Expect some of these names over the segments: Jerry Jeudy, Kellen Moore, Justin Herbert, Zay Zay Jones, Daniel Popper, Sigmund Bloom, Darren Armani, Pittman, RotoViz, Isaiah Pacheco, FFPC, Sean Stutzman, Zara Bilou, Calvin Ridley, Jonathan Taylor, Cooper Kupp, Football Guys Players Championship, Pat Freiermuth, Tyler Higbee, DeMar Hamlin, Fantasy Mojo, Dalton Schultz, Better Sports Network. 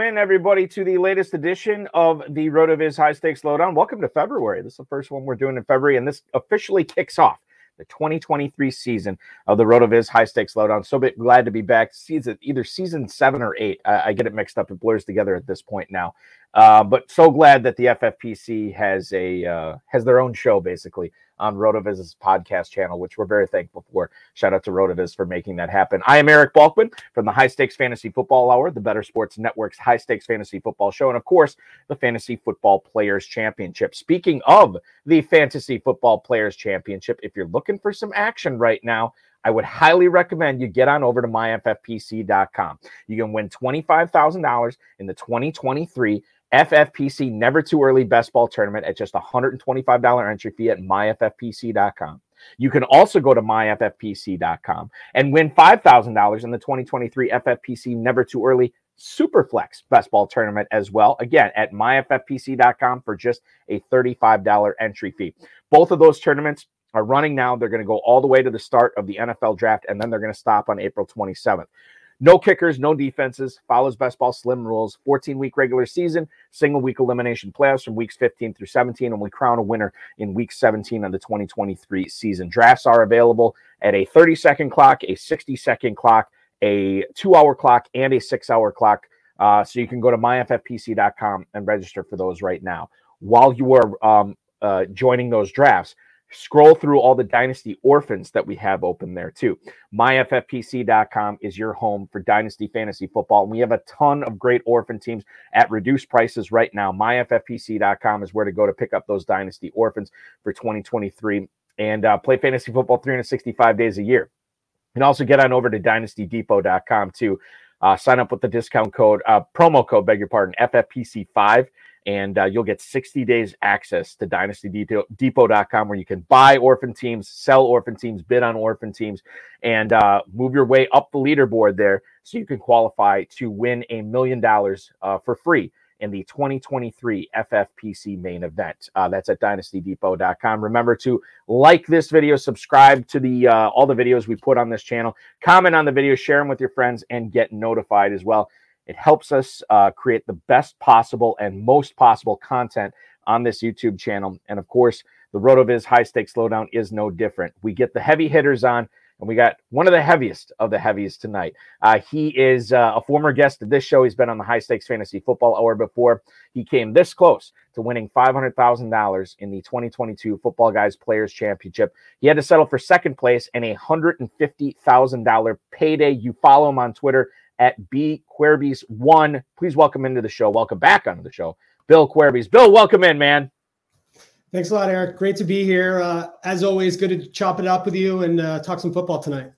in, everybody, to the latest edition of the RotoViz High Stakes Lowdown. Welcome to February. This is the first one we're doing in February, and this officially kicks off the 2023 season of the RotoViz High Stakes Lowdown. So glad to be back. Either season 7 or 8. I get it mixed up. It blurs together at this point now. But so glad that the FFPC has their own show, basically, on RotoViz's podcast channel, which we're very thankful for. Shout out to RotoViz for making that happen. I am Eric Balkman from the High Stakes Fantasy Football Hour, the Better Sports Network's High Stakes Fantasy Football Show, and of course, the Fantasy Football Players Championship. Speaking of the Fantasy Football Players Championship, if you're looking for some action right now, I would highly recommend you get on over to MyFFPC.com. You can win $25,000 in the 2023 FFPC Never Too Early Best Ball Tournament at just $125 entry fee at MyFFPC.com. You can also go to MyFFPC.com and win $5,000 in the 2023 FFPC Never Too Early Superflex Best Ball Tournament as well. Again, at MyFFPC.com for just a $35 entry fee. Both of those tournaments are running now. They're going to go all the way to the start of the NFL draft, and then they're going to stop on April 27th. No kickers, no defenses, follows best ball slim rules, 14-week regular season, single-week elimination playoffs from weeks 15 through 17, and we crown a winner in week 17 of the 2023 season. Drafts are available at a 30-second clock, a 60-second clock, a 2-hour clock, and a 6-hour clock. So you can go to myffpc.com and register for those right now. While you are joining those drafts, scroll through all the Dynasty orphans that we have open there, too. MyFFPC.com is your home for Dynasty Fantasy Football, and we have a ton of great orphan teams at reduced prices right now. MyFFPC.com is where to go to pick up those Dynasty orphans for 2023 and play fantasy football 365 days a year. You can also get on over to DynastyDepot.com, too. Sign up with the promo code, FFPC5. And you'll get 60 days access to DynastyDepot.com, where you can buy orphan teams, sell orphan teams, bid on orphan teams, and move your way up the leaderboard there so you can qualify to win $1 million for free in the 2023 FFPC main event. That's at DynastyDepot.com. Remember to like this video, subscribe to all the videos we put on this channel, comment on the video, share them with your friends, and get notified as well. It helps us create the best possible and most possible content on this YouTube channel. And, of course, the RotoViz High Stakes Lowdown is no different. We get the heavy hitters on, and And we got one of the heaviest of the heaviest tonight. He is a former guest of this show. He's been on the High Stakes Fantasy Football Hour before. He came this close to winning $500,000 in the 2022 Football Guys Players Championship. He had to settle for second place and a $150,000 payday. You follow him on Twitter at BKuerbis1. Please welcome into the show. Welcome back onto the show, Bill Kuerbis. Bill, welcome in, man. Thanks a lot, Eric. Great to be here. As always, good to chop it up with you and talk some football tonight.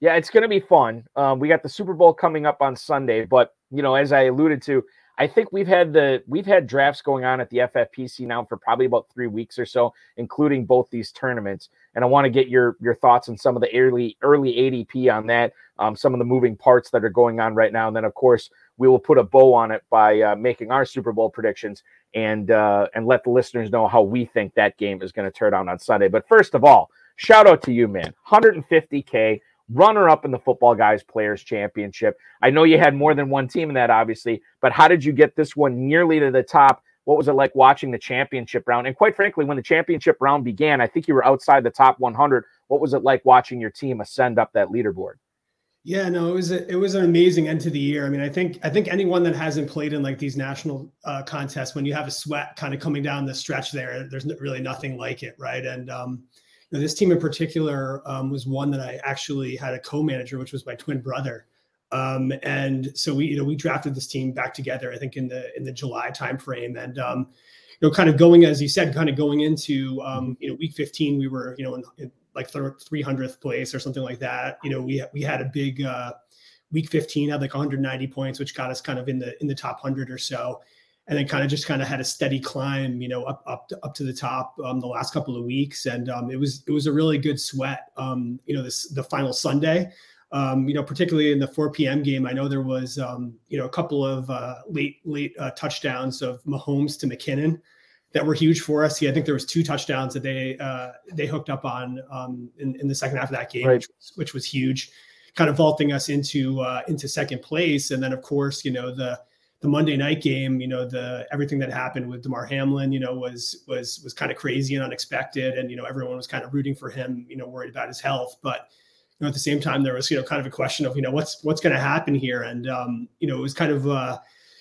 Yeah, it's going to be fun. We got the Super Bowl coming up on Sunday, but you know, as I alluded to, I think we've had drafts going on at the FFPC now for probably about 3 weeks or so, including both these tournaments. And I want to get your thoughts on some of the early ADP on that, some of the moving parts that are going on right now, and then of course we will put a bow on it by making our Super Bowl predictions and let the listeners know how we think that game is going to turn out on Sunday. But first of all, shout out to you, man. $150K, runner-up in the Football Guys Players Championship. I know you had more than one team in that, obviously, but how did you get this one nearly to the top? What was it like watching the championship round? And quite frankly, when the championship round began, I think you were outside the top 100. What was it like watching your team ascend up that leaderboard? Yeah, no, it was an amazing end to the year. I mean, I think anyone that hasn't played in like these national contests, when you have a sweat kind of coming down the stretch there's really nothing like it, right? And you know, this team in particular was one that I actually had a co-manager, which was my twin brother, and so we drafted this team back together. I think in the July timeframe, and you know, kind of going as you said, kind of going into you know, week 15, we were in like 300th place or something like that. You know, we had a big week 15 had like 190 points, which got us kind of in the top 100 or so. And then kind of had a steady climb, you know, up to the top the last couple of weeks. And it was a really good sweat. You know, the final Sunday, you know, particularly in the 4 p.m. game, I know there was, you know, a couple of late touchdowns of Mahomes to McKinnon that were huge for us. Yeah, I think there was 2 touchdowns that they hooked up on in the second half of that game, right, which was huge, kind of vaulting us into second place. And then of course, you know, the Monday night game, you know, everything that happened with DeMar Hamlin, you know, was kind of crazy and unexpected, and you know, everyone was kind of rooting for him, you know, worried about his health, but you know, at the same time, there was, you know, kind of a question of, you know, what's going to happen here, and you know, it was kind of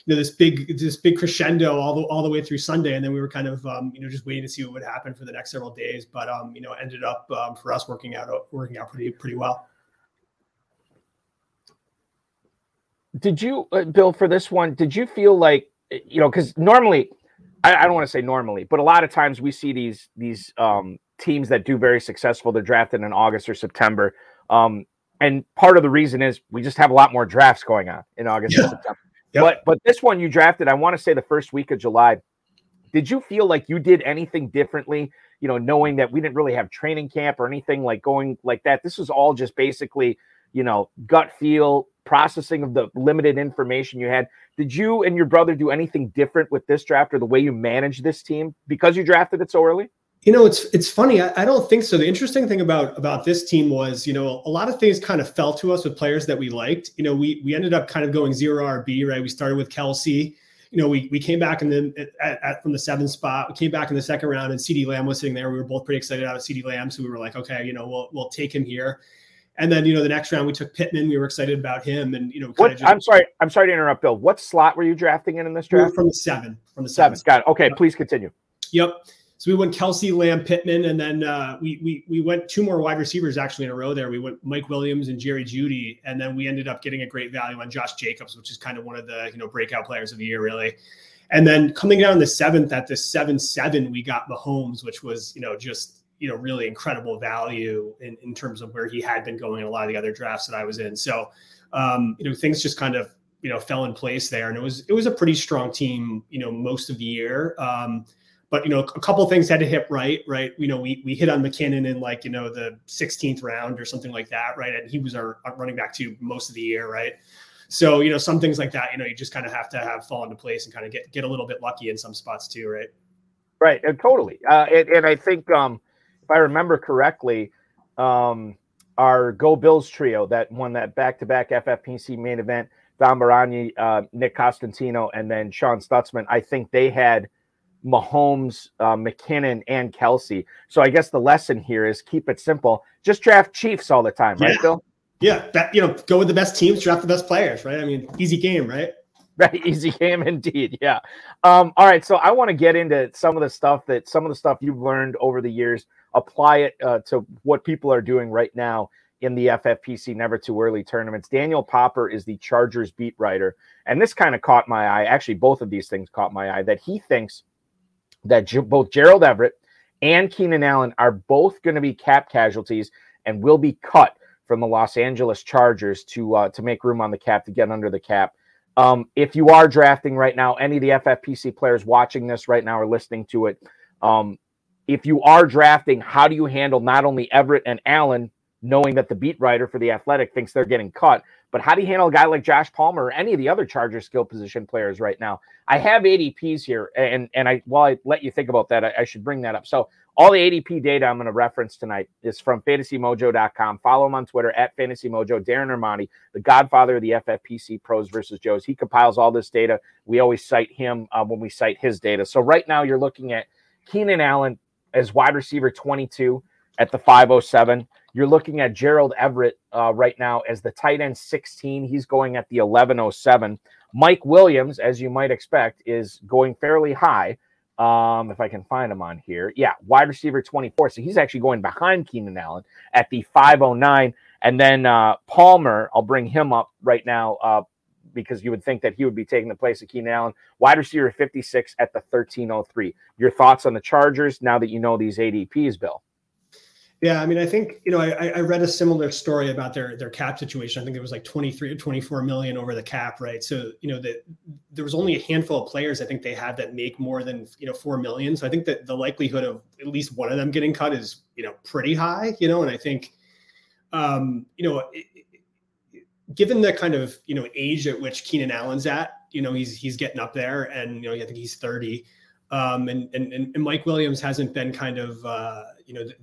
you know, this big crescendo all the way through Sunday. And then we were kind of, you know, just waiting to see what would happen for the next several days, but, you know, ended up for us working out pretty well. Did you, Bill, for this one, did you feel like, you know, cause normally, I don't want to say normally, but a lot of times we see these teams that do very successful, they're drafted in August or September. And part of the reason is we just have a lot more drafts going on in August and September. Yep. But this one you drafted, I want to say the first week of July. Did you feel like you did anything differently, you know, knowing that we didn't really have training camp or anything like going like that? This was all just basically, you know, gut feel, processing of the limited information you had. Did you and your brother do anything different with this draft or the way you managed this team because you drafted it so early? You know, it's funny. I don't think so. The interesting thing about this team was, you know, a lot of things kind of fell to us with players that we liked. You know, we ended up kind of going zero RB, right? We started with Kelce. You know, we came back and then from the 7th spot, we came back in the second round, and CD Lamb was sitting there. We were both pretty excited about CD Lamb, so we were like, okay, you know, we'll take him here. And then, you know, the next round we took Pittman. We were excited about him, and you know, I'm sorry to interrupt, Bill. What slot were you drafting in this draft? We were from the 7. From the 7. Got it. Okay, please continue. Yep. So we went Kelce, Lamb, Pittman, and then we went 2 more wide receivers actually in a row there. We went Mike Williams and Jerry Jeudy, and then we ended up getting a great value on Josh Jacobs, which is kind of one of the, you know, breakout players of the year, really. And then coming down the 7th at the 7-7, we got Mahomes, which was, you know, just, you know, really incredible value in terms of where he had been going in a lot of the other drafts that I was in. So, you know, things just kind of, you know, fell in place there, and it was a pretty strong team, you know, most of the year. But, you know, a couple of things had to hit right. You know, we hit on McKinnon in like, you know, the 16th round or something like that, right? And he was our running back too most of the year, right? So, you know, some things like that, you know, you just kind of have to fall into place and kind of get a little bit lucky in some spots too, right? Right, and totally. And I think if I remember correctly, our Go Bills trio that won that back-to-back FFPC main event, Don Baragni, Nick Costantino, and then Sean Stutzman, I think they had Mahomes, McKinnon, and Kelce. So I guess the lesson here is keep it simple. Just draft Chiefs all the time, right, Bill? Yeah, that, go with the best teams, draft the best players, right? I mean, easy game, right? Right, easy game indeed. Yeah. All right, so I want to get into some of the stuff you've learned over the years. Apply it to what people are doing right now in the FFPC Never Too Early tournaments. Daniel Popper is the Chargers beat writer, and this kind of caught my eye. Actually, both of these things caught my eye, that he thinks that both Gerald Everett and Keenan Allen are both going to be cap casualties and will be cut from the Los Angeles Chargers to make room on the cap, to get under the cap. If you are drafting right now, any of the FFPC players watching this right now or listening to it, if you are drafting, how do you handle not only Everett and Allen, knowing that the beat writer for The Athletic thinks they're getting cut, but how do you handle a guy like Josh Palmer or any of the other Charger skill position players right now? I have ADPs here, and while I let you think about that, I should bring that up. So all the ADP data I'm going to reference tonight is from fantasymojo.com. Follow him on Twitter at fantasymojo. Darren Armani, the godfather of the FFPC pros versus Joes, he compiles all this data. We always cite him when we cite his data. So right now you're looking at Keenan Allen as wide receiver 22 at the 507. You're looking at Gerald Everett right now as the tight end 16. He's going at the 1107. Mike Williams, as you might expect, is going fairly high. If I can find him on here. Yeah, wide receiver 24. So he's actually going behind Keenan Allen at the 509. And then Palmer, I'll bring him up right now because you would think that he would be taking the place of Keenan Allen. Wide receiver 56 at the 1303. Your thoughts on the Chargers now that you know these ADPs, Bill? Yeah, I mean, I think, I read a similar story about their cap situation. I think it was like 23 or 24 million over the cap, right? So, there was only a handful of players I think they had that make more than, 4 million. So I think that the likelihood of at least one of them getting cut is, pretty high, and I think, given the kind of, age at which Keenan Allen's at, he's getting up there and, I think he's 30. And Mike Williams hasn't been kind of,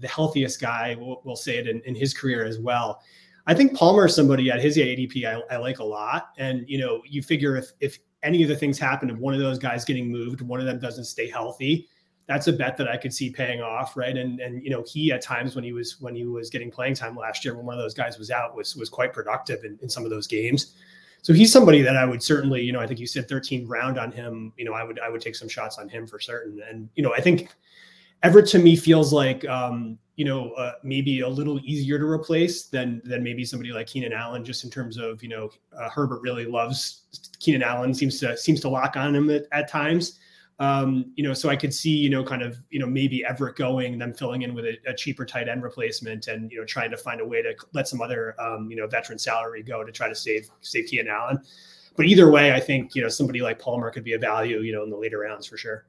the healthiest guy, we'll say it in his career as well. I think Palmer is somebody at his ADP I like a lot. And, you figure if any of the things happen, if one of those guys getting moved, one of them doesn't stay healthy, that's a bet that I could see paying off. Right. And, he at times when he was getting playing time last year, when one of those guys was out, was quite productive in some of those games. So he's somebody that I would certainly, I think you said 13th round on him. I would take some shots on him for certain. And, I think Everett to me feels like, maybe a little easier to replace than maybe somebody like Keenan Allen, just in terms of, Herbert really loves Keenan Allen, seems to lock on him at times. So I could see, maybe Everett going, them filling in with a cheaper tight end replacement and, trying to find a way to let some other, veteran salary go to try to save Keenan Allen. But either way, I think, somebody like Palmer could be a value, in the later rounds for sure.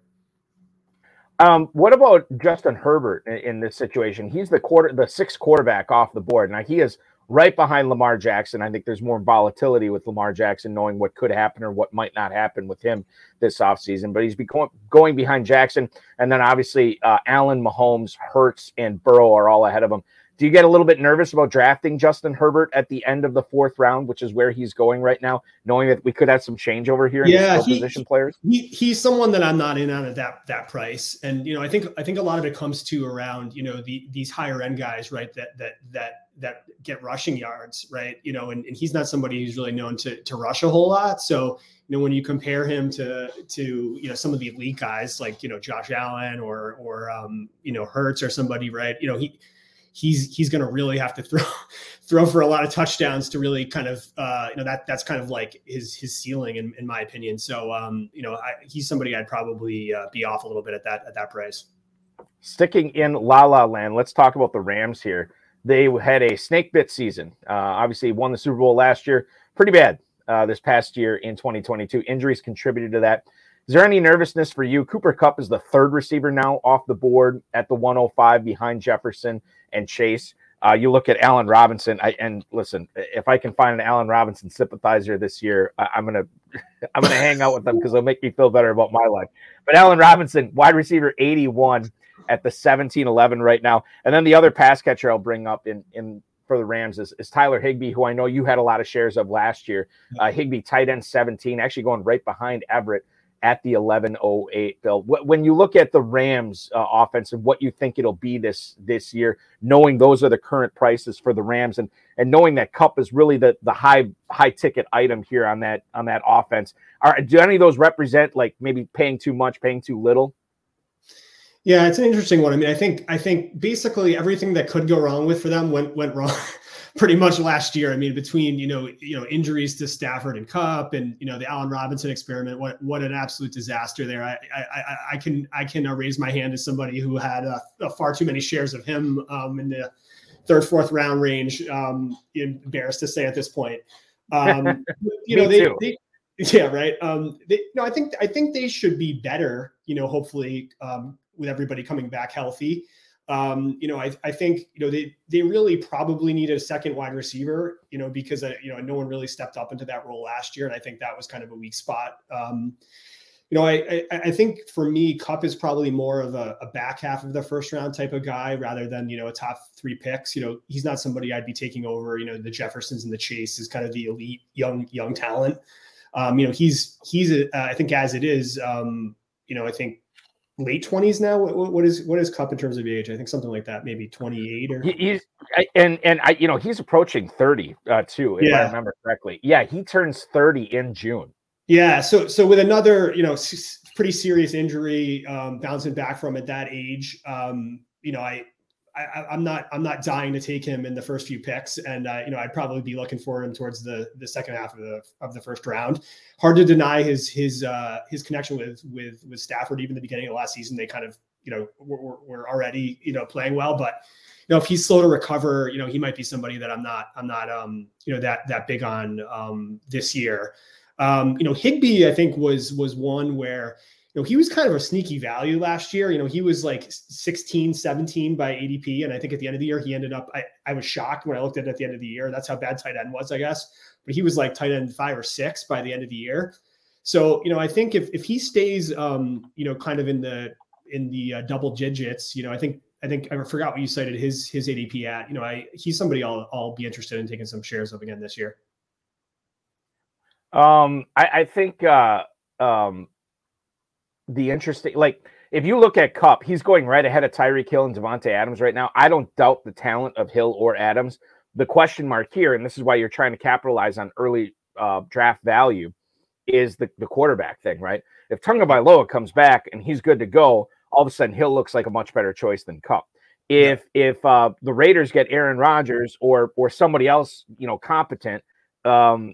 What about Justin Herbert in this situation? He's the sixth quarterback off the board. Now he is right behind Lamar Jackson. I think there's more volatility with Lamar Jackson, knowing what could happen or what might not happen with him this offseason. But he's going behind Jackson. And then obviously Allen, Mahomes, Hurts, and Burrow are all ahead of him. Do you get a little bit nervous about drafting Justin Herbert at the end of the fourth round, which is where he's going right now, knowing that we could have some changeover here in the position players? He's someone that I'm not in on at that price. And, I think a lot of it comes to around, these higher end guys, right, that get rushing yards, right? And he's not somebody who's really known to rush a whole lot. So, when you compare him to some of the elite guys like, Josh Allen or Hurts or somebody, right? He's going to really have to throw for a lot of touchdowns to really kind of, that's kind of like his ceiling in my opinion. So, he's somebody I'd probably be off a little bit at that price. Sticking in La La Land, let's talk about the Rams here. They had a snake bit season. Obviously won the Super Bowl last year, pretty bad this past year in 2022. Injuries contributed to that. Is there any nervousness for you? Cooper Kupp is the third receiver now off the board at the 105 behind Jefferson and Chase. You look at Allen Robinson, and listen, if I can find an Allen Robinson sympathizer this year, I'm gonna hang out with them because they'll make me feel better about my life. But Allen Robinson, wide receiver 81 at the 17-11 right now. And then the other pass catcher I'll bring up in for the Rams is Tyler Higbee, who I know you had a lot of shares of last year. Higbee, tight end 17, actually going right behind Everett. at the 1108, Bill. When you look at the Rams offense and what you think it'll be this year, knowing those are the current prices for the Rams and knowing that Kupp is really the high ticket item here on that offense, do any of those represent like maybe paying too much, paying too little? Yeah, it's an interesting one. I mean, I think basically everything that could go wrong for them went wrong pretty much last year. I mean, between, injuries to Stafford and Kupp and, the Allen Robinson experiment, what an absolute disaster there. I can raise my hand as somebody who had far too many shares of him in the third, fourth round range. Embarrassed to say at this point, I think they should be better, hopefully, with everybody coming back healthy. I think they really probably need a second wide receiver, because, no one really stepped up into that role last year. And I think that was kind of a weak spot. I think for me, Kupp is probably more of a back half of the first round type of guy rather than, a top three picks. He's not somebody I'd be taking over, the Jeffersons and the Chase is kind of the elite young talent. I think as it is, I think late 20s now. What is Kupp in terms of age? I think something like that, maybe 28 or he's approaching 30 too, if I remember correctly. Yeah, he turns 30 in June. Yeah, so with another pretty serious injury bouncing back from at that age, I'm not dying to take him in the first few picks, and I'd probably be looking for him towards the second half of the first round. Hard to deny his connection with Stafford. Even the beginning of last season, they kind of were already playing well. But if he's slow to recover, he might be somebody that I'm not that big on this year. Higbee, I think was one where. He was kind of a sneaky value last year. He was like 16, 17 by ADP. And I think at the end of the year, he ended up, I was shocked when I looked at it at the end of the year. That's how bad tight end was, I guess. But he was like tight end 5 or 6 by the end of the year. So, I think if he stays, kind of in the double digits, I think I forgot what you cited his ADP at, he's somebody I'll be interested in taking some shares of again this year. I think the interesting, like if you look at Kupp, he's going right ahead of Tyreek Hill and Devontae Adams right now. I don't doubt the talent of Hill or Adams. The question mark here, and this is why you're trying to capitalize on early draft value, is the quarterback thing, right? If Tua Tagovailoa comes back and he's good to go, all of a sudden Hill looks like a much better choice than Kupp. If the Raiders get Aaron Rodgers or somebody else, competent, at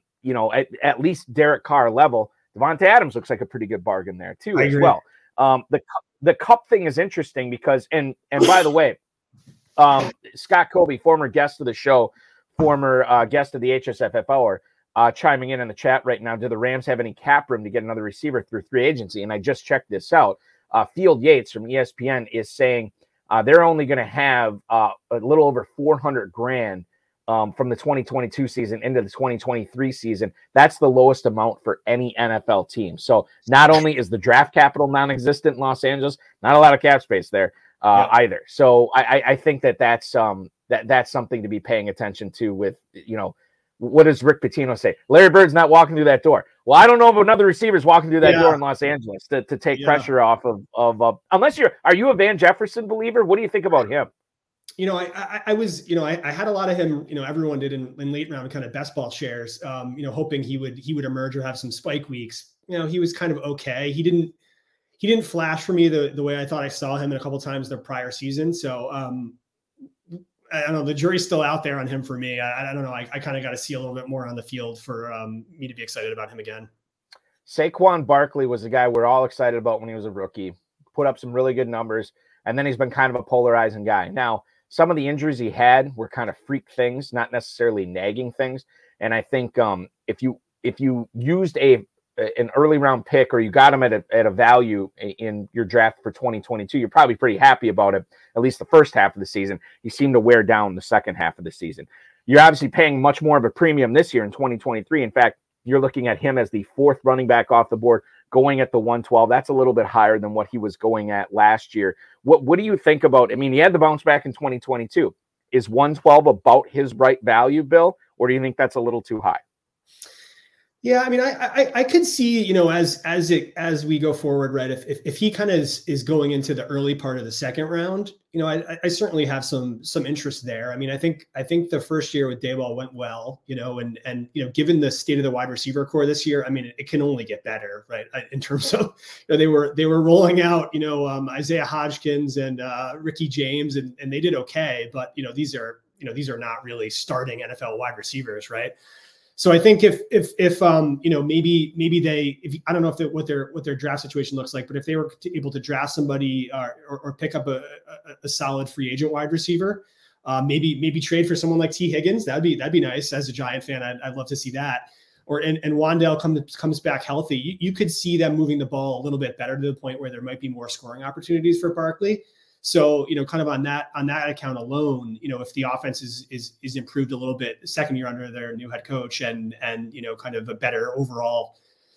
least Derek Carr level, Devontae Adams looks like a pretty good bargain there too as well. The Kupp thing is interesting because, and by the way, Scott Kobe, former guest of the show, former guest of the HSFF Hour, chiming in the chat right now. Do the Rams have any cap room to get another receiver through free agency? And I just checked this out. Field Yates from ESPN is saying they're only going to have a little over $400,000 from the 2022 season into the 2023 season. That's the lowest amount for any NFL team. So not only is the draft capital non-existent in Los Angeles, not a lot of cap space there either. So I think that's something to be paying attention to with, what does Rick Pitino say? Larry Bird's not walking through that door. Well, I don't know if another receiver's walking through that door in Los Angeles to take pressure off of unless are you a Van Jefferson believer? What do you think about him? I had a lot of him, everyone did in late round kind of best ball shares, hoping he would emerge or have some spike weeks. He was kind of okay. He didn't flash for me the way I thought I saw him in a couple of times the prior season. So, I don't know, the jury's still out there on him for me. I don't know. I kind of got to see a little bit more on the field for me to be excited about him again. Saquon Barkley was the guy we're all excited about when he was a rookie, put up some really good numbers. And then he's been kind of a polarizing guy. Now, some of the injuries he had were kind of freak things, not necessarily nagging things. And I think if you used an early round pick or you got him at a value in your draft for 2022, you're probably pretty happy about it, at least the first half of the season. He seemed to wear down the second half of the season. You're obviously paying much more of a premium this year in 2023. In fact, you're looking at him as the fourth running back off the board, going at the 112. That's a little bit higher than what he was going at last year. What do you think about, I mean, he had the bounce back in 2022. Is 112 about his right value, Bill? Or do you think that's a little too high? Yeah, I mean, I could see, you know, as we go forward, right? If he kind of is going into the early part of the second round, you know, I certainly have some interest there. I mean, I think the first year with Daboll went well, you know, and you know, given the state of the wide receiver core this year, I mean, it can only get better, right? In terms of, you know, they were rolling out, you know, Isaiah Hodgkins and Ricky James, and they did okay, but you know, these are not really starting NFL wide receivers, right? So I think if you know, maybe they, if, I don't know if what their draft situation looks like, but if they were able to draft somebody or pick up a solid free agent wide receiver, maybe trade for someone like T. Higgins, that'd be nice. As a Giant fan, I'd love to see that. Or and Wan'Dale comes back healthy, you could see them moving the ball a little bit better, to the point where there might be more scoring opportunities for Barkley. So, you know, kind of on that account alone, you know, if the offense is improved a little bit second year under their new head coach and, you know, kind of a better overall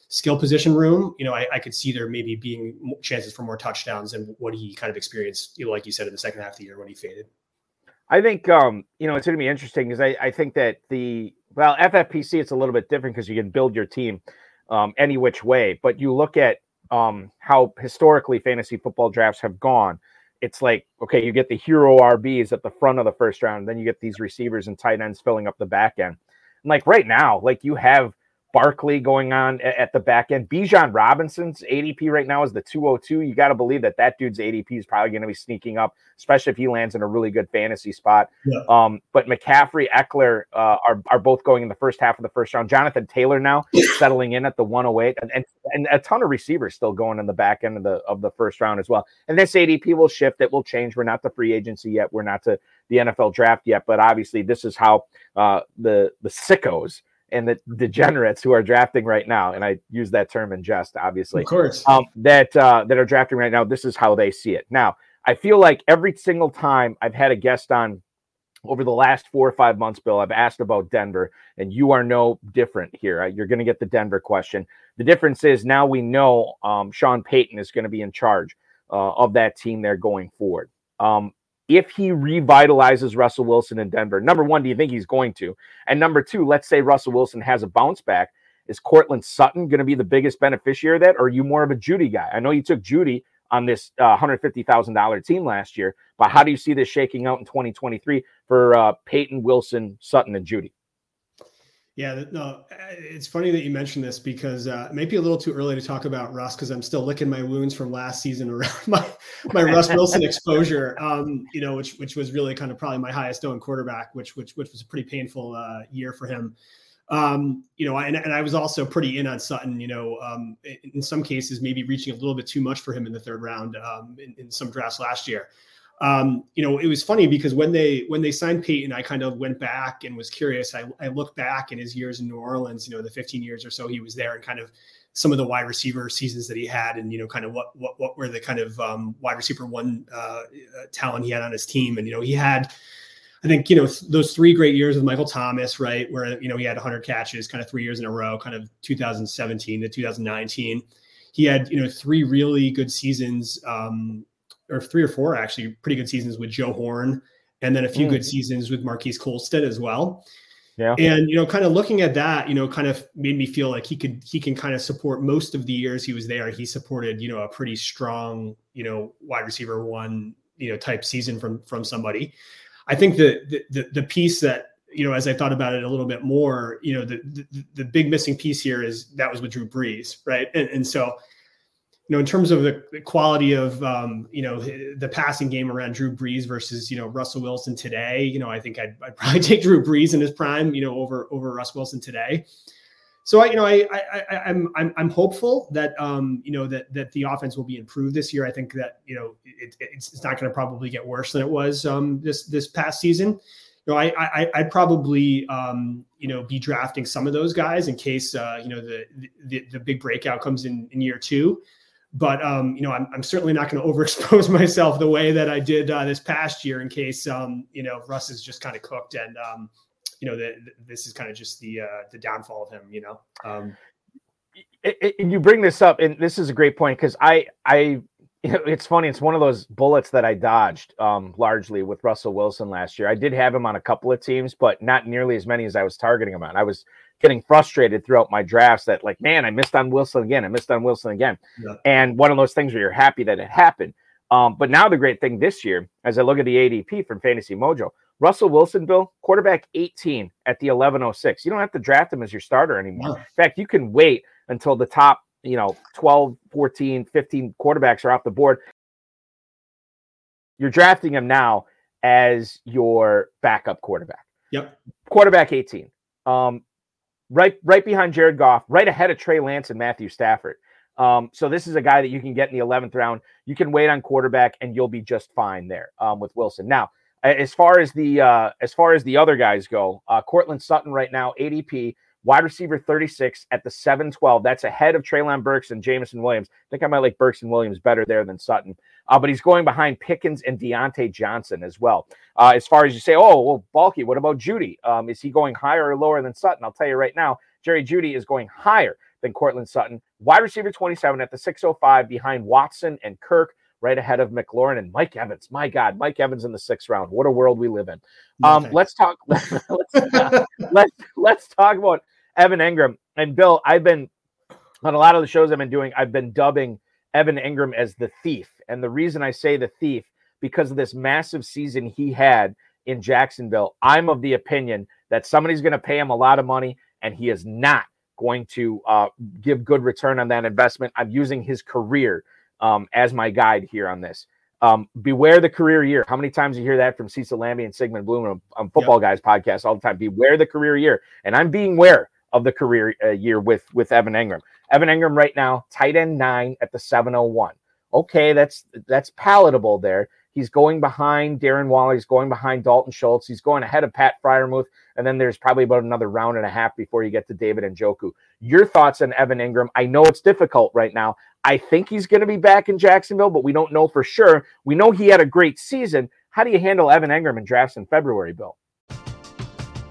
skill position room, you know, I could see there maybe being chances for more touchdowns than what he kind of experienced, you know, like you said, in the second half of the year when he faded. I think, you know, it's going to be interesting because I think that FFPC, it's a little bit different because you can build your team any which way. But you look at how historically fantasy football drafts have gone. It's like, okay, you get the hero RBs at the front of the first round, and then you get these receivers and tight ends filling up the back end. And like right now, like you have Barkley going on at the back end. Bijan Robinson's ADP right now is the 202. You got to believe that dude's ADP is probably going to be sneaking up, especially if he lands in a really good fantasy spot. Yeah. But McCaffrey, Eckler are both going in the first half of the first round. Jonathan Taylor now settling in at the 108, and a ton of receivers still going in the back end of the first round as well. And this ADP will shift. It will change. We're not to free agency yet. We're not to the NFL draft yet. But obviously, this is how the sickos and the degenerates who are drafting right now, and I use that term in jest, obviously, of course, that are drafting right now, this is how they see it. Now, I feel like every single time I've had a guest on over the last 4 or 5 months, Bill, I've asked about Denver, and you are no different here. You're going to get the Denver question. The difference is now we know Sean Payton is going to be in charge of that team there going forward. If he revitalizes Russell Wilson in Denver, number one, do you think he's going to? And number two, let's say Russell Wilson has a bounce back. Is Cortland Sutton going to be the biggest beneficiary of that? Or are you more of a Jeudy guy? I know you took Jeudy on this $150,000 team last year, but how do you see this shaking out in 2023 for Payton, Wilson, Sutton, and Jeudy? Yeah, no, it's funny that you mentioned this because it might be a little too early to talk about Russ because I'm still licking my wounds from last season around my Russ Wilson exposure, you know, which was really kind of probably my highest owned quarterback, which was a pretty painful year for him. You know, and I was also pretty in on Sutton, you know, in some cases maybe reaching a little bit too much for him in the third round in some drafts last year. You know, it was funny because when they signed Peyton, I kind of went back and was curious. I looked back in his years in New Orleans, you know, the 15 years or so he was there, and kind of some of the wide receiver seasons that he had, and, you know, kind of what were the kind of wide receiver one talent he had on his team. And, you know, he had, I think, you know, those three great years with Michael Thomas, right, where, you know, he had 100 catches kind of 3 years in a row, kind of 2017 to 2019. He had, you know, three really good seasons, or three or four actually pretty good seasons with Joe Horn, and then a few good seasons with Marquise Colston as well. Yeah. And, you know, kind of looking at that, you know, kind of made me feel like he can kind of support most of the years he was there. He supported, you know, a pretty strong, you know, wide receiver one, you know, type season from somebody. I think the piece that, you know, as I thought about it a little bit more, you know, the big missing piece here is that was with Drew Brees. Right. And so, you know, in terms of the quality of, you know, the passing game around Drew Brees versus, you know, Russell Wilson today, you know, I think I'd probably take Drew Brees in his prime, you know, over Russ Wilson today. So I'm hopeful that, you know, that the offense will be improved this year. I think that, you know, it's not going to probably get worse than it was this past season. You know, I'd probably, you know, be drafting some of those guys in case, you know, the big breakout comes in year two. But, you know, I'm certainly not going to overexpose myself the way that I did this past year in case, you know, Russ is just kind of cooked and, you know, this is kind of just the downfall of him, you know. You bring this up, and this is a great point because I it's funny. It's one of those bullets that I dodged largely with Russell Wilson last year. I did have him on a couple of teams, but not nearly as many as I was targeting him on. I was getting frustrated throughout my drafts that, like, man, I missed on Wilson again. Yeah. And one of those things where you're happy that it happened. But now the great thing this year, as I look at the ADP from Fantasy Mojo, Russell Wilson, Bill, quarterback 18 at the 1106. You don't have to draft him as your starter anymore. In fact, you can wait until the top, 12, 14, 15 quarterbacks are off the board. You're drafting him now as your backup quarterback. Yep. Quarterback 18. Right behind Jared Goff, right ahead of Trey Lance and Matthew Stafford. So this is a guy that you can get in the 11th round. You can wait on quarterback and you'll be just fine there with Wilson. Now, as far as the other guys go, Cortland Sutton right now, ADP, wide receiver 36 at the 712. That's ahead of Treylon Burks and Jameson Williams. I think I might like Burks and Williams better there than Sutton. But he's going behind Pickens and Deontay Johnson as well. As far as you say, oh, well, Balky, what about Jeudy? Is he going higher or lower than Sutton? I'll tell you right now, Jerry Jeudy is going higher than Cortland Sutton. Wide receiver 27 at the 605 behind Watson and Kirk, right ahead of McLaurin and Mike Evans. My God, Mike Evans in the 6th round. What a world we live in. Let's talk about Evan Engram. And Bill, I've been on a lot of the shows I've been doing, I've been dubbing Evan Engram as the thief. And the reason I say the thief, because of this massive season he had in Jacksonville, I'm of the opinion that somebody's going to pay him a lot of money and he is not going to give good return on that investment. I'm using his career as my guide here on this. Beware the career year. How many times you hear that from Cecil Lamby and Sigmund Bloom on Football Guys podcast all the time? Beware the career year. And I'm being aware of the career year with Evan Engram. Evan Engram right now, tight end 9 at the 701. Okay, that's palatable there. He's going behind Darren Waller. He's going behind Dalton Schultz. He's going ahead of Pat Freiermuth. And then there's probably about another round and a half before you get to David Njoku. Your thoughts on Evan Engram? I know it's difficult right now. I think he's going to be back in Jacksonville, but we don't know for sure. We know he had a great season. How do you handle Evan Engram in drafts in February, Bill?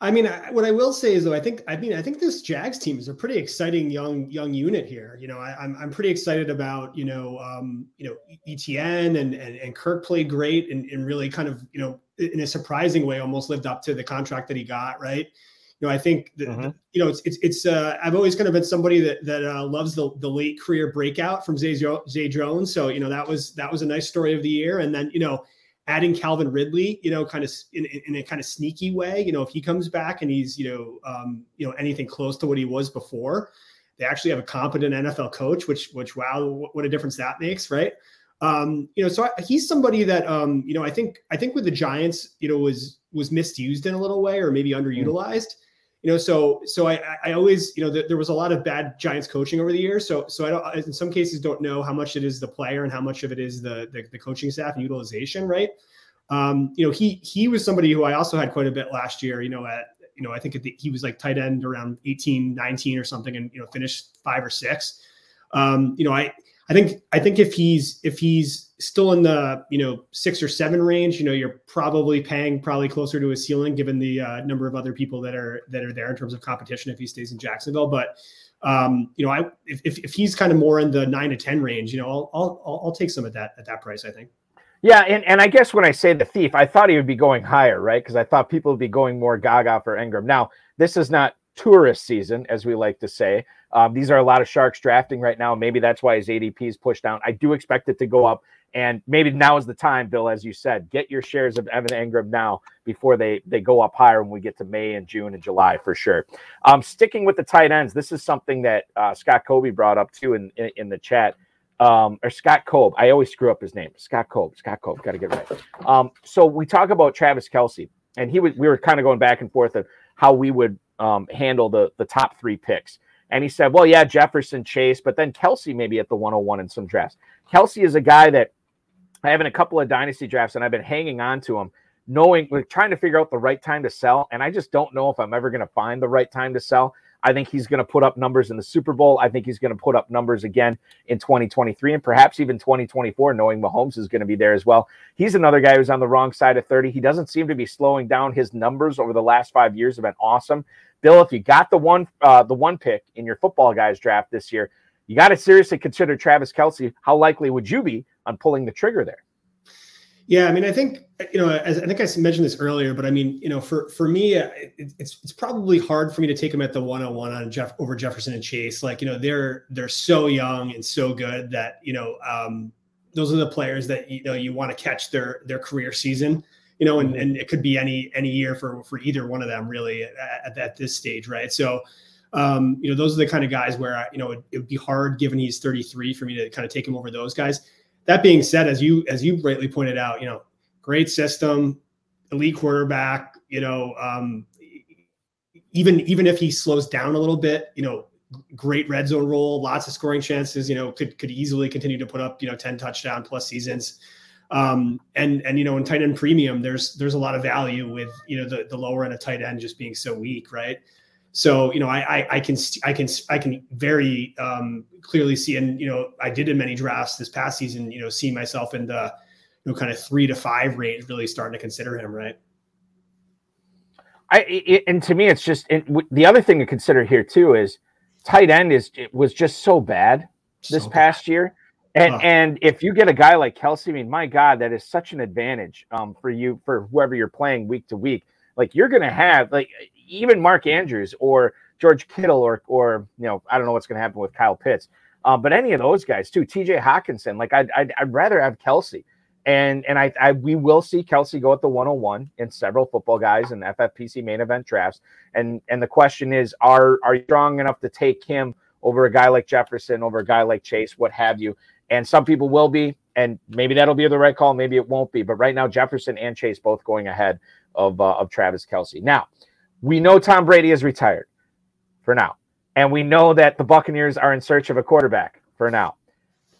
I mean, what I will say is, though, I think this Jags team is a pretty exciting young unit here. I'm pretty excited about, Etienne and Kirk played great and really kind of, in a surprising way, almost lived up to the contract that he got. Right. I think that, it's I've always kind of been somebody that loves the late career breakout from Zay Jones. So, that was a nice story of the year. And then, adding Calvin Ridley, kind of in a kind of sneaky way, if he comes back and he's, anything close to what he was before, they actually have a competent NFL coach, which, wow, what a difference that makes. Right. He's somebody that, I think with the Giants, was misused in a little way or maybe underutilized, so I always, there was a lot of bad Giants coaching over the years. So I don't, in some cases, don't know how much it is the player and how much of it is the coaching staff and utilization. Right. He was somebody who I also had quite a bit last year, I think he was like tight end around 18, 19 or something and, finished 5 or 6. I think if he's still in the, 6 or 7 range, you're probably paying closer to his ceiling given the number of other people that are there in terms of competition if he stays in Jacksonville. But if he's kind of more in the 9 to 10 range, I'll take some at that price, I think. Yeah, and I guess when I say the thief, I thought he would be going higher, right? Because I thought people would be going more gaga for Engram. Now, this is not tourist season, as we like to say. These are a lot of sharks drafting right now. Maybe that's why his ADP is pushed down. I do expect it to go up, and maybe now is the time, Bill, as you said, get your shares of Evan Engram now before they go up higher when we get to May and June and July for sure. Sticking with the tight ends, this is something that Scott Kobe brought up too in the chat. Or Scott Kobe. I always screw up his name. Scott Kobe. Got to get it right. So we talk about Travis Kelce, and we were kind of going back and forth of how we would handle the top 3 picks. And he said, well, yeah, Jefferson, Chase, but then Kelce maybe at the 101 in some drafts. Kelce is a guy that I have in a couple of dynasty drafts, and I've been hanging on to him, trying to figure out the right time to sell. And I just don't know if I'm ever going to find the right time to sell. I think he's going to put up numbers in the Super Bowl. I think he's going to put up numbers again in 2023 and perhaps even 2024, knowing Mahomes is going to be there as well. He's another guy who's on the wrong side of 30. He doesn't seem to be slowing down. His numbers over the last 5 years have been awesome. Bill, if you got the one pick in your football guys draft this year, you got to seriously consider Travis Kelce. How likely would you be on pulling the trigger there? Yeah, I mean, I think, I think I mentioned this earlier, but I mean, for me, it's probably hard for me to take him at the 101 on over Jefferson and Chase. Like, they're so young and so good that, those are the players that, you want to catch their career season, and it could be any year for either one of them really at this stage. Right. So, those are the kind of guys where, it would be hard given he's 33 for me to kind of take him over those guys. That being said, as you rightly pointed out, great system, elite quarterback, even if he slows down a little bit, great red zone role, lots of scoring chances, could easily continue to put up, 10 touchdown plus seasons. And in tight end premium, there's a lot of value with, the lower end of tight end just being so weak. Right. So, I can very clearly see, and, I did in many drafts this past season, see myself in the, kind of 3 to 5 range, really starting to consider him. Right. And to me, it's just, the other thing to consider here too, is tight end was just so bad this past year. And if you get a guy like Kelce, I mean, my God, that is such an advantage for you, for whoever you're playing week to week. Like you're going to have like even Mark Andrews or George Kittle or I don't know what's going to happen with Kyle Pitts, but any of those guys too. T.J. Hockenson, like I'd rather have Kelce, and we will see Kelce go at the 101 in several football guys and FFPC main event drafts. And the question is, are you strong enough to take him over a guy like Jefferson, over a guy like Chase, what have you? And some people will be, and maybe that'll be the right call, maybe it won't be. But right now, Jefferson and Chase both going ahead of Travis Kelce. Now, we know Tom Brady is retired for now, and we know that the Buccaneers are in search of a quarterback for now.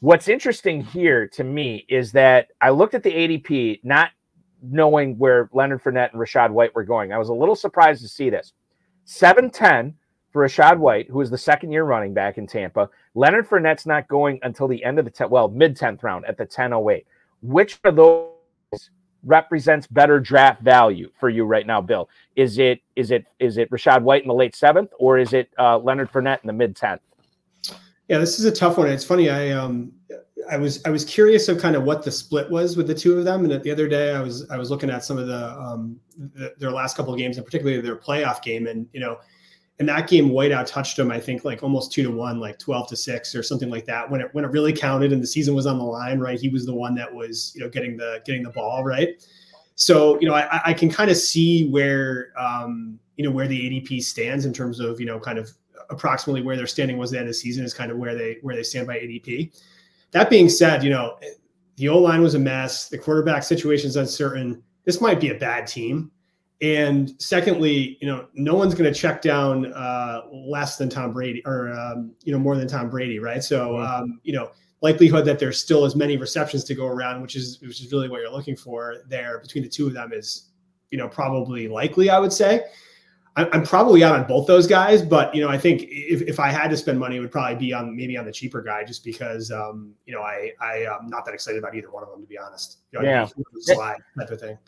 What's interesting here to me is that I looked at the ADP, not knowing where Leonard Fournette and Rachaad White were going. I was a little surprised to see this. 7-10 for Rachaad White, who is the second-year running back in Tampa. Leonard Fournette's not going until the end of the mid-10th round at the 10:08. Which of those represents better draft value for you right now, Bill? Is it Rachaad White in the late 7th, or is it Leonard Fournette in the mid 10th? Yeah, this is a tough one. It's funny. I was curious of kind of what the split was with the two of them. And the other day I was looking at some of their last couple of games, and particularly their playoff game. And, in that game, Whiteout touched him, I think, like almost 2-1, like 12-6 or something like that. When it really counted and the season was on the line, right? He was the one that was, getting the ball, right? So, I can kind of see where, where the ADP stands in terms of, kind of approximately where their standing was at the end of the season is kind of where they stand by ADP. That being said, the O-line was a mess. The quarterback situation is uncertain. This might be a bad team. And secondly, no one's going to check down less than Tom Brady or, more than Tom Brady. Right. So, likelihood that there's still as many receptions to go around, which is really what you're looking for there between the two of them is, probably likely, I would say. I'm probably out on both those guys, but, I think if I had to spend money, it would probably be on the cheaper guy, just because, I'm not that excited about either one of them, to be honest. Slide type of thing.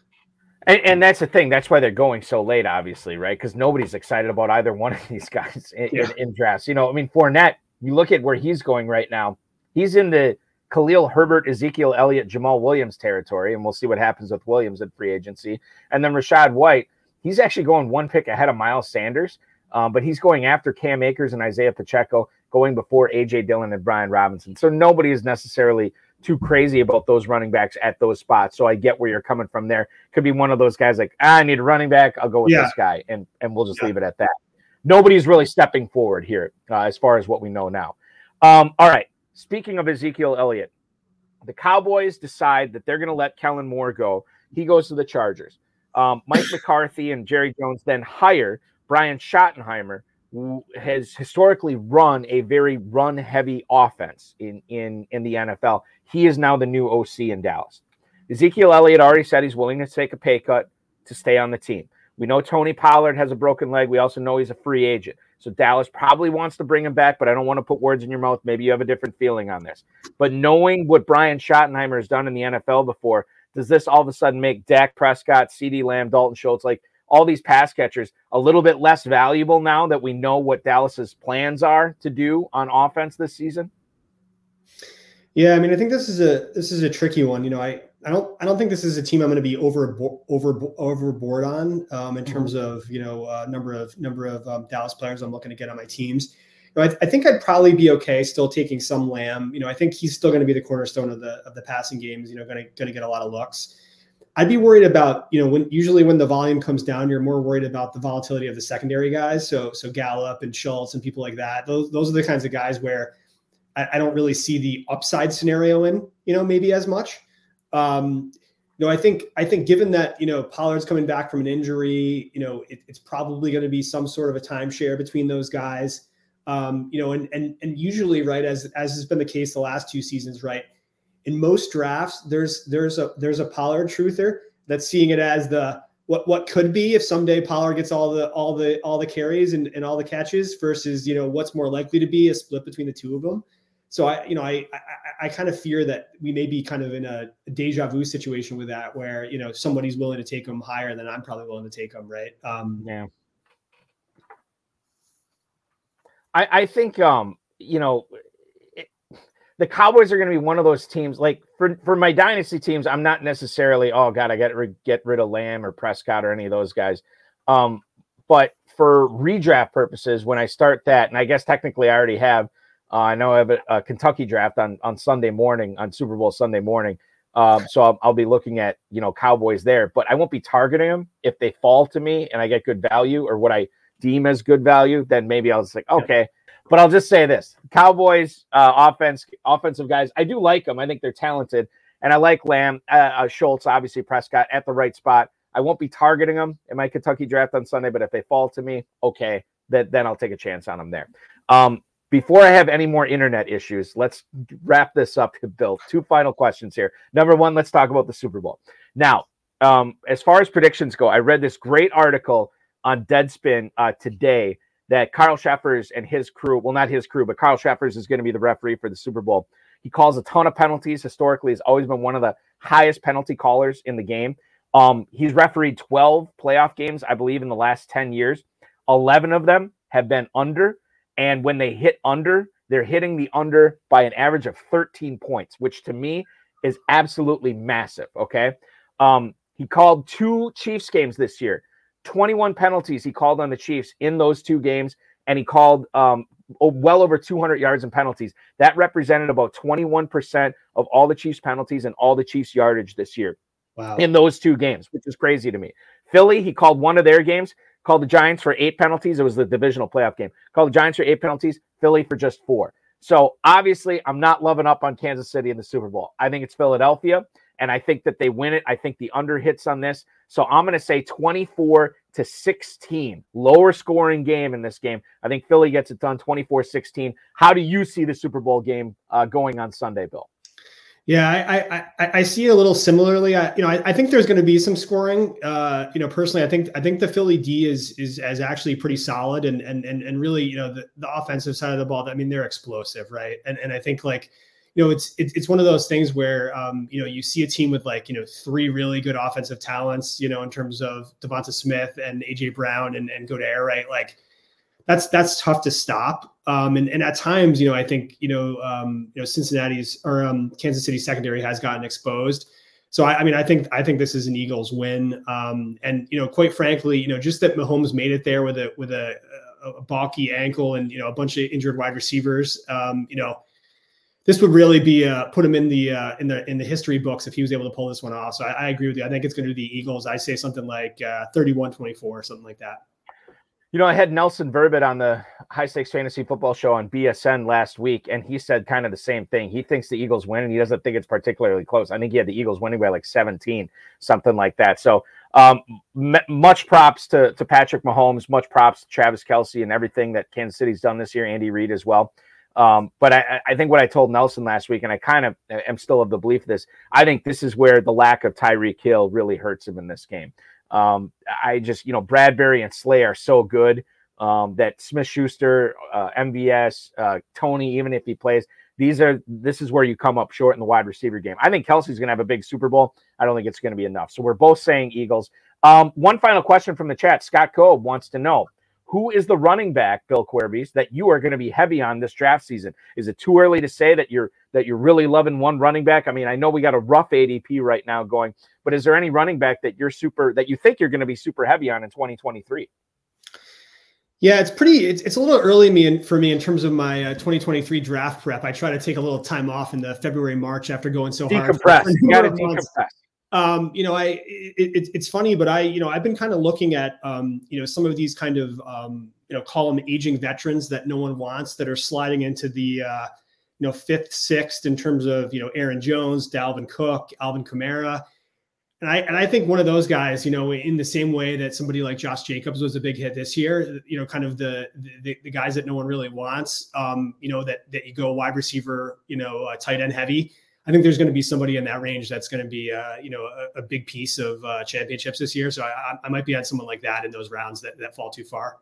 And that's the thing. That's why they're going so late, obviously, right? Because nobody's excited about either one of these guys in drafts. Fournette, you look at where he's going right now. He's in the Khalil Herbert, Ezekiel Elliott, Jamal Williams territory, and we'll see what happens with Williams at free agency. And then Rachaad White, he's actually going one pick ahead of Miles Sanders, but he's going after Cam Akers and Isaiah Pacheco, going before A.J. Dillon and Brian Robinson. So nobody is necessarily too crazy about those running backs at those spots. So I get where you're coming from there. Could be one of those guys like, I need a running back, I'll go with this guy, and we'll just leave it at that. Nobody's really stepping forward here as far as what we know now. All right, speaking of Ezekiel Elliott, the Cowboys decide that they're going to let Kellen Moore go. He goes to the Chargers. Mike McCarthy and Jerry Jones then hire Brian Schottenheimer, who has historically run a very run-heavy offense in the NFL. He is now the new OC in Dallas. Ezekiel Elliott already said he's willing to take a pay cut to stay on the team. We know Tony Pollard has a broken leg. We also know he's a free agent. So Dallas probably wants to bring him back, but I don't want to put words in your mouth. Maybe you have a different feeling on this. But knowing what Brian Schottenheimer has done in the NFL before, does this all of a sudden make Dak Prescott, CD Lamb, Dalton Schultz, like, all these pass catchers a little bit less valuable now that we know what Dallas's plans are to do on offense this season? Yeah, I mean, I think this is a tricky one. I don't think this is a team I'm going to be overboard on in terms of number of Dallas players I'm looking to get on my teams. I think I'd probably be okay still taking some Lamb. I think he's still going to be the cornerstone of the passing games. Going to get a lot of looks. I'd be worried about, when the volume comes down, you're more worried about the volatility of the secondary guys. So Gallup and Schultz and people like that. Those are the kinds of guys where I don't really see the upside scenario in, maybe as much. I think given that, Pollard's coming back from an injury, it's probably going to be some sort of a timeshare between those guys. And usually, right, as has been the case the last two seasons, right, in most drafts, there's a Pollard truther that's seeing it as the what could be if someday Pollard gets all the carries and all the catches versus what's more likely to be a split between the two of them. So I kind of fear that we may be kind of in a deja vu situation with that, where somebody's willing to take them higher than I'm probably willing to take them, right? Yeah. I think the Cowboys are going to be one of those teams. Like for my dynasty teams, I'm not necessarily, oh God, I got to get rid of Lamb or Prescott or any of those guys. But for redraft purposes, when I start that, and I guess technically I already have, I know I have a Kentucky draft on Sunday morning, on Super Bowl Sunday morning. So I'll be looking at, Cowboys there, but I won't be targeting them. If they fall to me and I get good value or what I deem as good value, then maybe I'll just like, okay. But I'll just say this: Cowboys offensive guys, I do like them. I think they're talented, and I like Lamb, Schultz, obviously Prescott at the right spot. I won't be targeting them in my Kentucky draft on Sunday, but if they fall to me, okay, then I'll take a chance on them there. Before I have any more internet issues, let's wrap this up, Bill. Two final questions here. Number one, let's talk about the Super Bowl. Now, as far as predictions go, I read this great article on Deadspin today. That Carl Sheffers and his crew, well, not his crew, but Carl Sheffers is going to be the referee for the Super Bowl. He calls a ton of penalties. Historically, he's always been one of the highest penalty callers in the game. He's refereed 12 playoff games, I believe, in the last 10 years. 11 of them have been under, and when they hit under, they're hitting the under by an average of 13 points, which to me is absolutely massive, okay? He called two Chiefs games this year. 21 penalties he called on the Chiefs in those two games, and he called well over 200 yards in penalties. That represented about 21% of all the Chiefs penalties and all the Chiefs yardage this year. Wow. In those two games, which is crazy to me. Philly, he called one of their games, called the Giants for 8 penalties. It was the divisional playoff game. Called the Giants for 8 penalties, Philly for just 4. So obviously I'm not loving up on Kansas City in the Super Bowl. I think it's Philadelphia. And I think that they win it. I think the under hits on this. So I'm going to say 24-16, lower scoring game in this game. I think Philly gets it done 24-16. How do you see the Super Bowl game going on Sunday, Bill? Yeah, I see it a little similarly. I think there's going to be some scoring. Personally, I think the Philly D is actually pretty solid and really, the offensive side of the ball. I mean, they're explosive, right? And I think it's one of those things where you see a team with three really good offensive talents, in terms of Devonta Smith and AJ Brown and Goddard, right? That's tough to stop. And at times, Cincinnati's or Kansas City's secondary has gotten exposed. So, I think this is an Eagles win. And, quite frankly, just that Mahomes made it there with a balky ankle and, a bunch of injured wide receivers, this would really be put him in the history books if he was able to pull this one off. So I agree with you. I think it's going to be the Eagles. I say something like 31-24 or something like that. I had Nelson Verbit on the High Stakes Fantasy Football Show on BSN last week, and he said kind of the same thing. He thinks the Eagles win, and he doesn't think it's particularly close. I think he had the Eagles winning by 17, something like that. So much props to Patrick Mahomes, much props to Travis Kelce and everything that Kansas City's done this year, Andy Reid as well. But I think what I told Nelson last week, and I kind of am still of the belief of this, I think this is where the lack of Tyreek Hill really hurts him in this game. I just, Bradbury and Slay are so good, that Smith-Schuster, MVS, Tony, even if he plays, this is where you come up short in the wide receiver game. I think Kelsey's going to have a big Super Bowl. I don't think it's going to be enough. So we're both saying Eagles. One final question from the chat. Scott Cove wants to know, who is the running back, Bill Kuerbis, that you are going to be heavy on this draft season? Is it too early to say that you're really loving one running back? I mean, I know we got a rough ADP right now going, but is there any running back that you think you're going to be super heavy on in 2023? Yeah, it's a little early for me in terms of my 2023 draft prep. I try to take a little time off in the February, March after going so hard. You got to decompress. It's funny, but I've been kind of looking at, some of these kind of, call them aging veterans that no one wants that are sliding into the, fifth, sixth in terms of, Aaron Jones, Dalvin Cook, Alvin Kamara. And I think one of those guys, in the same way that somebody like Josh Jacobs was a big hit this year, kind of the guys that no one really wants, that you go wide receiver, tight end heavy. I think there's going to be somebody in that range that's going to be, a big piece of championships this year. So I might be on someone like that in those rounds that fall too far.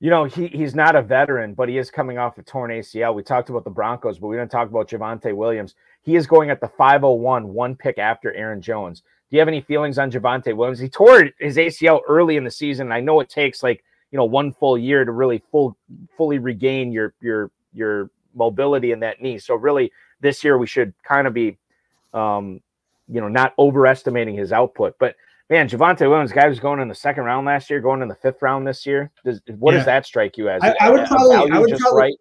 He's not a veteran, but he is coming off a torn ACL. We talked about the Broncos, but we didn't talk about Javonte Williams. He is going at the 501, one pick after Aaron Jones. Do you have any feelings on Javonte Williams? He tore his ACL early in the season. And I know it takes one full year to really fully regain your mobility in that knee. So really, this year we should kind of be, not overestimating his output. But man, Javonte Williams, guy was going in the second round last year, going in the fifth round this year. Does that strike you as? I would probably.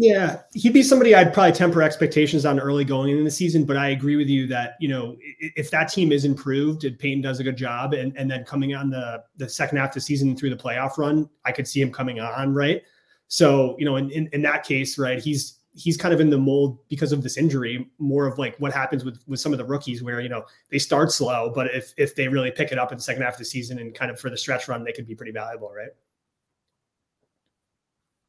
Yeah, he'd be somebody I'd probably temper expectations on early going into the season. But I agree with you that if that team is improved and Payton does a good job, and then coming on the second half of the season through the playoff run, I could see him coming on right. So in that case, right, he's kind of in the mold because of this injury, more of what happens with some of the rookies where, they start slow, but if they really pick it up in the second half of the season and kind of for the stretch run, they could be pretty valuable. Right.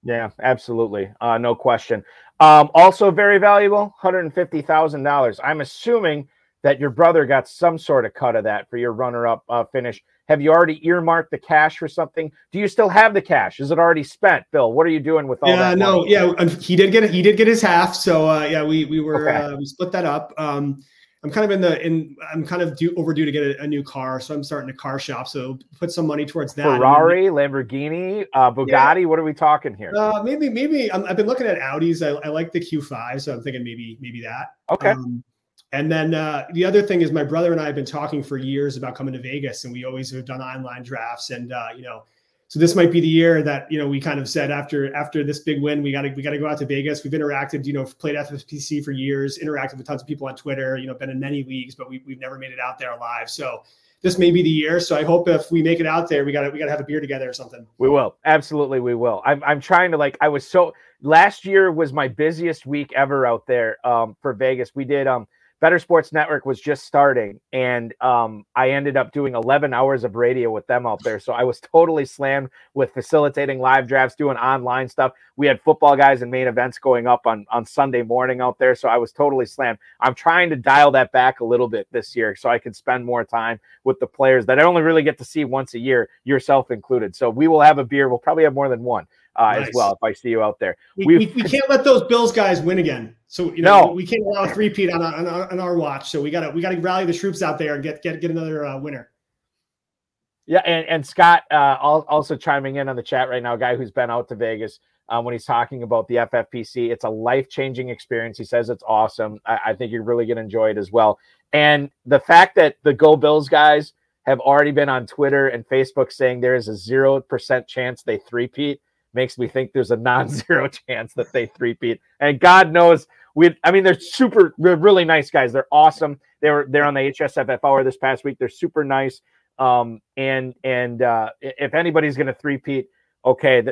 Yeah, absolutely. No question. Also very valuable, $150,000. I'm assuming that your brother got some sort of cut of that for your runner-up finish. Have you already earmarked the cash for something? Do you still have the cash? Is it already spent, Bill? What are you doing with all that? No, money? Yeah, he did get his half. So we split that up. I'm kind of overdue to get a new car, so I'm starting a car shop. So put some money towards that. Ferrari, Lamborghini, Bugatti. Yeah. What are we talking here? Maybe I've been looking at Audis. I like the Q5, so I'm thinking maybe that. Okay. And then the other thing is my brother and I have been talking for years about coming to Vegas, and we always have done online drafts. And, so this might be the year that, we kind of said after this big win, we got to go out to Vegas. We've interacted, played FFPC for years, interacted with tons of people on Twitter, been in many leagues, but we've never made it out there live. So this may be the year. So I hope if we make it out there, we got to have a beer together or something. We will. Absolutely. We will. I'm trying to last year was my busiest week ever out there for Vegas. We did Better Sports Network was just starting, and I ended up doing 11 hours of radio with them out there. So I was totally slammed with facilitating live drafts, doing online stuff. We had Football Guys and Main Events going up on Sunday morning out there. So I was totally slammed. I'm trying to dial that back a little bit this year so I can spend more time with the players that I only really get to see once a year, yourself included. So we will have a beer. We'll probably have more than one. Nice. As well, if I see you out there. We can't let those Bills guys win again. So, you know, we can't allow a three-peat on our watch. So we got to rally the troops out there and get another winner. Yeah, and Scott also chiming in on the chat right now, a guy who's been out to Vegas when he's talking about the FFPC. It's a life-changing experience. He says it's awesome. I think you're really going to enjoy it as well. And the fact that the Go Bills guys have already been on Twitter and Facebook saying there is a 0% chance they three-peat makes me think there's a non-zero chance that they three-peat. And God knows, they're super, they're really nice guys. They're awesome. They were there on the HSFF hour this past week. They're super nice. And if anybody's going to three-peat, okay,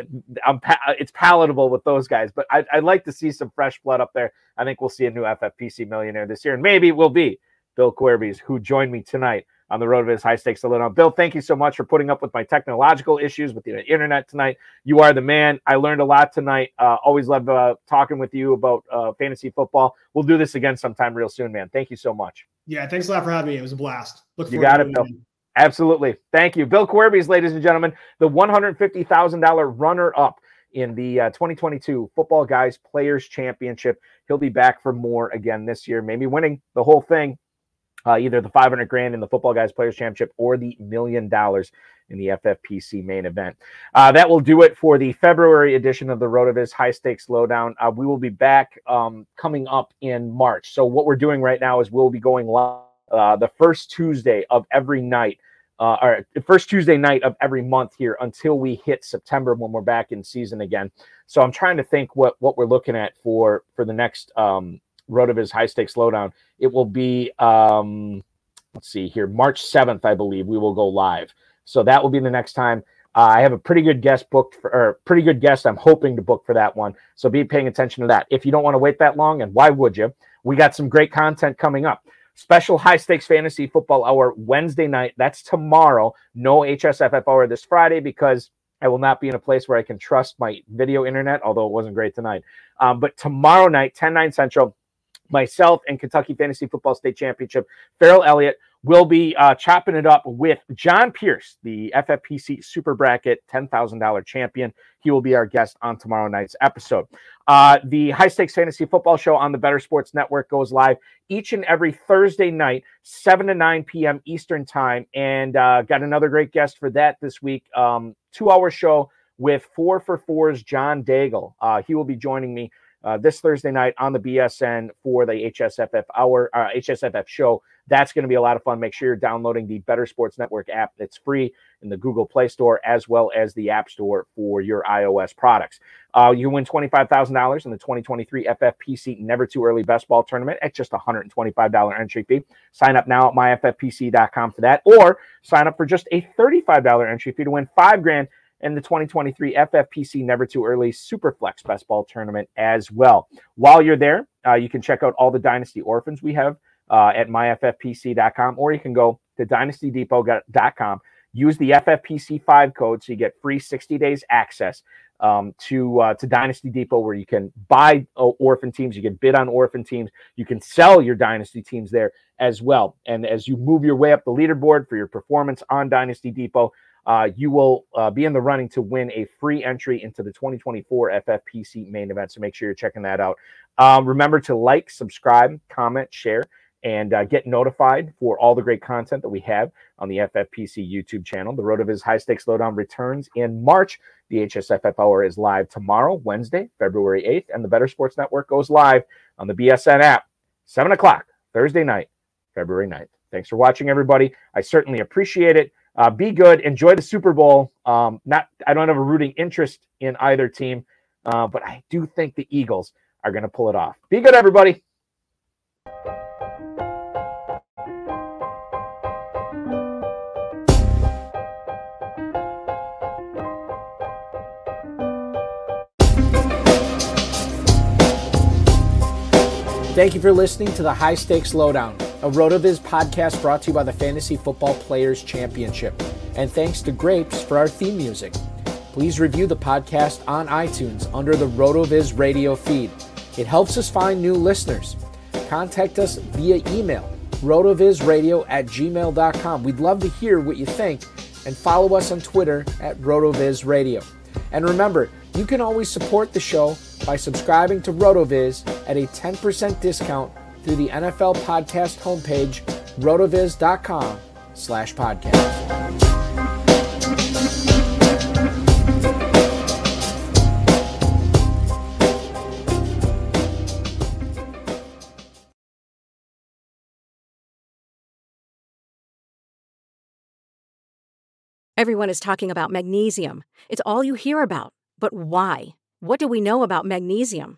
it's palatable with those guys. But I'd like to see some fresh blood up there. I think we'll see a new FFPC millionaire this year. And maybe we'll be Bill Kuerbis, who joined me tonight on the road of his high stakes alone. Bill, thank you so much for putting up with my technological issues with the internet tonight. You are the man. I learned a lot tonight. Always love talking with you about fantasy football. We'll do this again sometime real soon, man. Thank you so much. Yeah, thanks a lot for having me. It was a blast. Look forward to it, Bill. Absolutely. Thank you. Bill Kuerbis, ladies and gentlemen, the $150,000 runner-up in the 2022 Football Guys Players Championship. He'll be back for more again this year, maybe winning the whole thing. Either the $500,000 in the Football Guys Players Championship or the $1 million in the FFPC main event. That will do it for the February edition of the RotoViz High Stakes Lowdown. We will be back coming up in March. So what we're doing right now is we'll be going live the first Tuesday of every night, or the first Tuesday night of every month here until we hit September when we're back in season again. So I'm trying to think what we're looking at for the next RotoViz High Stakes Lowdown. It will be, let's see here, March 7th, I believe, we will go live. So that will be the next time. I have a pretty good guest I'm hoping to book for that one. So be paying attention to that. If you don't want to wait that long, and why would you? We got some great content coming up. Special High Stakes Fantasy Football Hour Wednesday night. That's tomorrow. No HSFF Hour this Friday because I will not be in a place where I can trust my video internet, although it wasn't great tonight. But tomorrow night, 10/9 Central, myself and Kentucky Fantasy Football State Championship, Farrell Elliott, will be chopping it up with John Pierce, the FFPC Super Bracket $10,000 champion. He will be our guest on tomorrow night's episode. The High Stakes Fantasy Football Show on the Better Sports Network goes live each and every Thursday night, 7 to 9 p.m. Eastern Time, and got another great guest for that this week. Two-hour show with 4for4's John Daigle. He will be joining me this Thursday night on the BSN for the HSFF hour, HSFF show. That's going to be a lot of fun. Make sure you're downloading the Better Sports Network app. It's free in the Google Play Store as well as the App Store for your iOS products. You win $25,000 in the 2023 FFPC Never Too Early Best Ball Tournament at just $125 entry fee. Sign up now at myffpc.com for that, or sign up for just a $35 entry fee to win $5,000 and the 2023 FFPC Never Too Early Superflex Best Ball Tournament as well. While you're there, you can check out all the Dynasty Orphans we have at myffpc.com, or you can go to DynastyDepot.com. Use the FFPC5 code so you get free 60 days access to Dynasty Depot, where you can buy orphan teams, you can bid on orphan teams, you can sell your Dynasty teams there as well. And as you move your way up the leaderboard for your performance on Dynasty Depot, you will be in the running to win a free entry into the 2024 FFPC main event. So make sure you're checking that out. Remember to like, subscribe, comment, share, and get notified for all the great content that we have on the FFPC YouTube channel. The RotoViz High Stakes Lowdown returns in March. The HSFF Hour is live tomorrow, Wednesday, February 8th. And the Better Sports Network goes live on the BSN app, 7 o'clock, Thursday night, February 9th. Thanks for watching, everybody. I certainly appreciate it. Be good. Enjoy the Super Bowl. I don't have a rooting interest in either team, but I do think the Eagles are going to pull it off. Be good, everybody. Thank you for listening to the High Stakes Lowdown, a RotoViz podcast brought to you by the Fantasy Football Players Championship. And thanks to Grapes for our theme music. Please review the podcast on iTunes under the RotoViz radio feed. It helps us find new listeners. Contact us via email, rotovizradio@gmail.com. We'd love to hear what you think, and follow us on Twitter at @RotoVizRadio. And remember, you can always support the show by subscribing to RotoViz at a 10% discount through the NFL podcast homepage, rotoviz.com/podcast. Everyone is talking about magnesium. It's all you hear about. But why? What do we know about magnesium?